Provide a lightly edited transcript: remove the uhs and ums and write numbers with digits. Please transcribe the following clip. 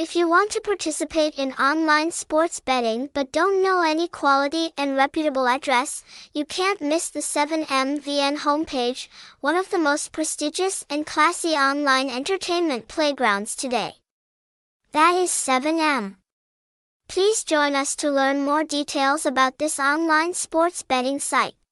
If you want to participate in online sports betting but don't know any quality and reputable address, you can't miss the 7M VN homepage, one of the most prestigious and classy online entertainment playgrounds today. That is 7M. Please join us to learn more details about this online sports betting site.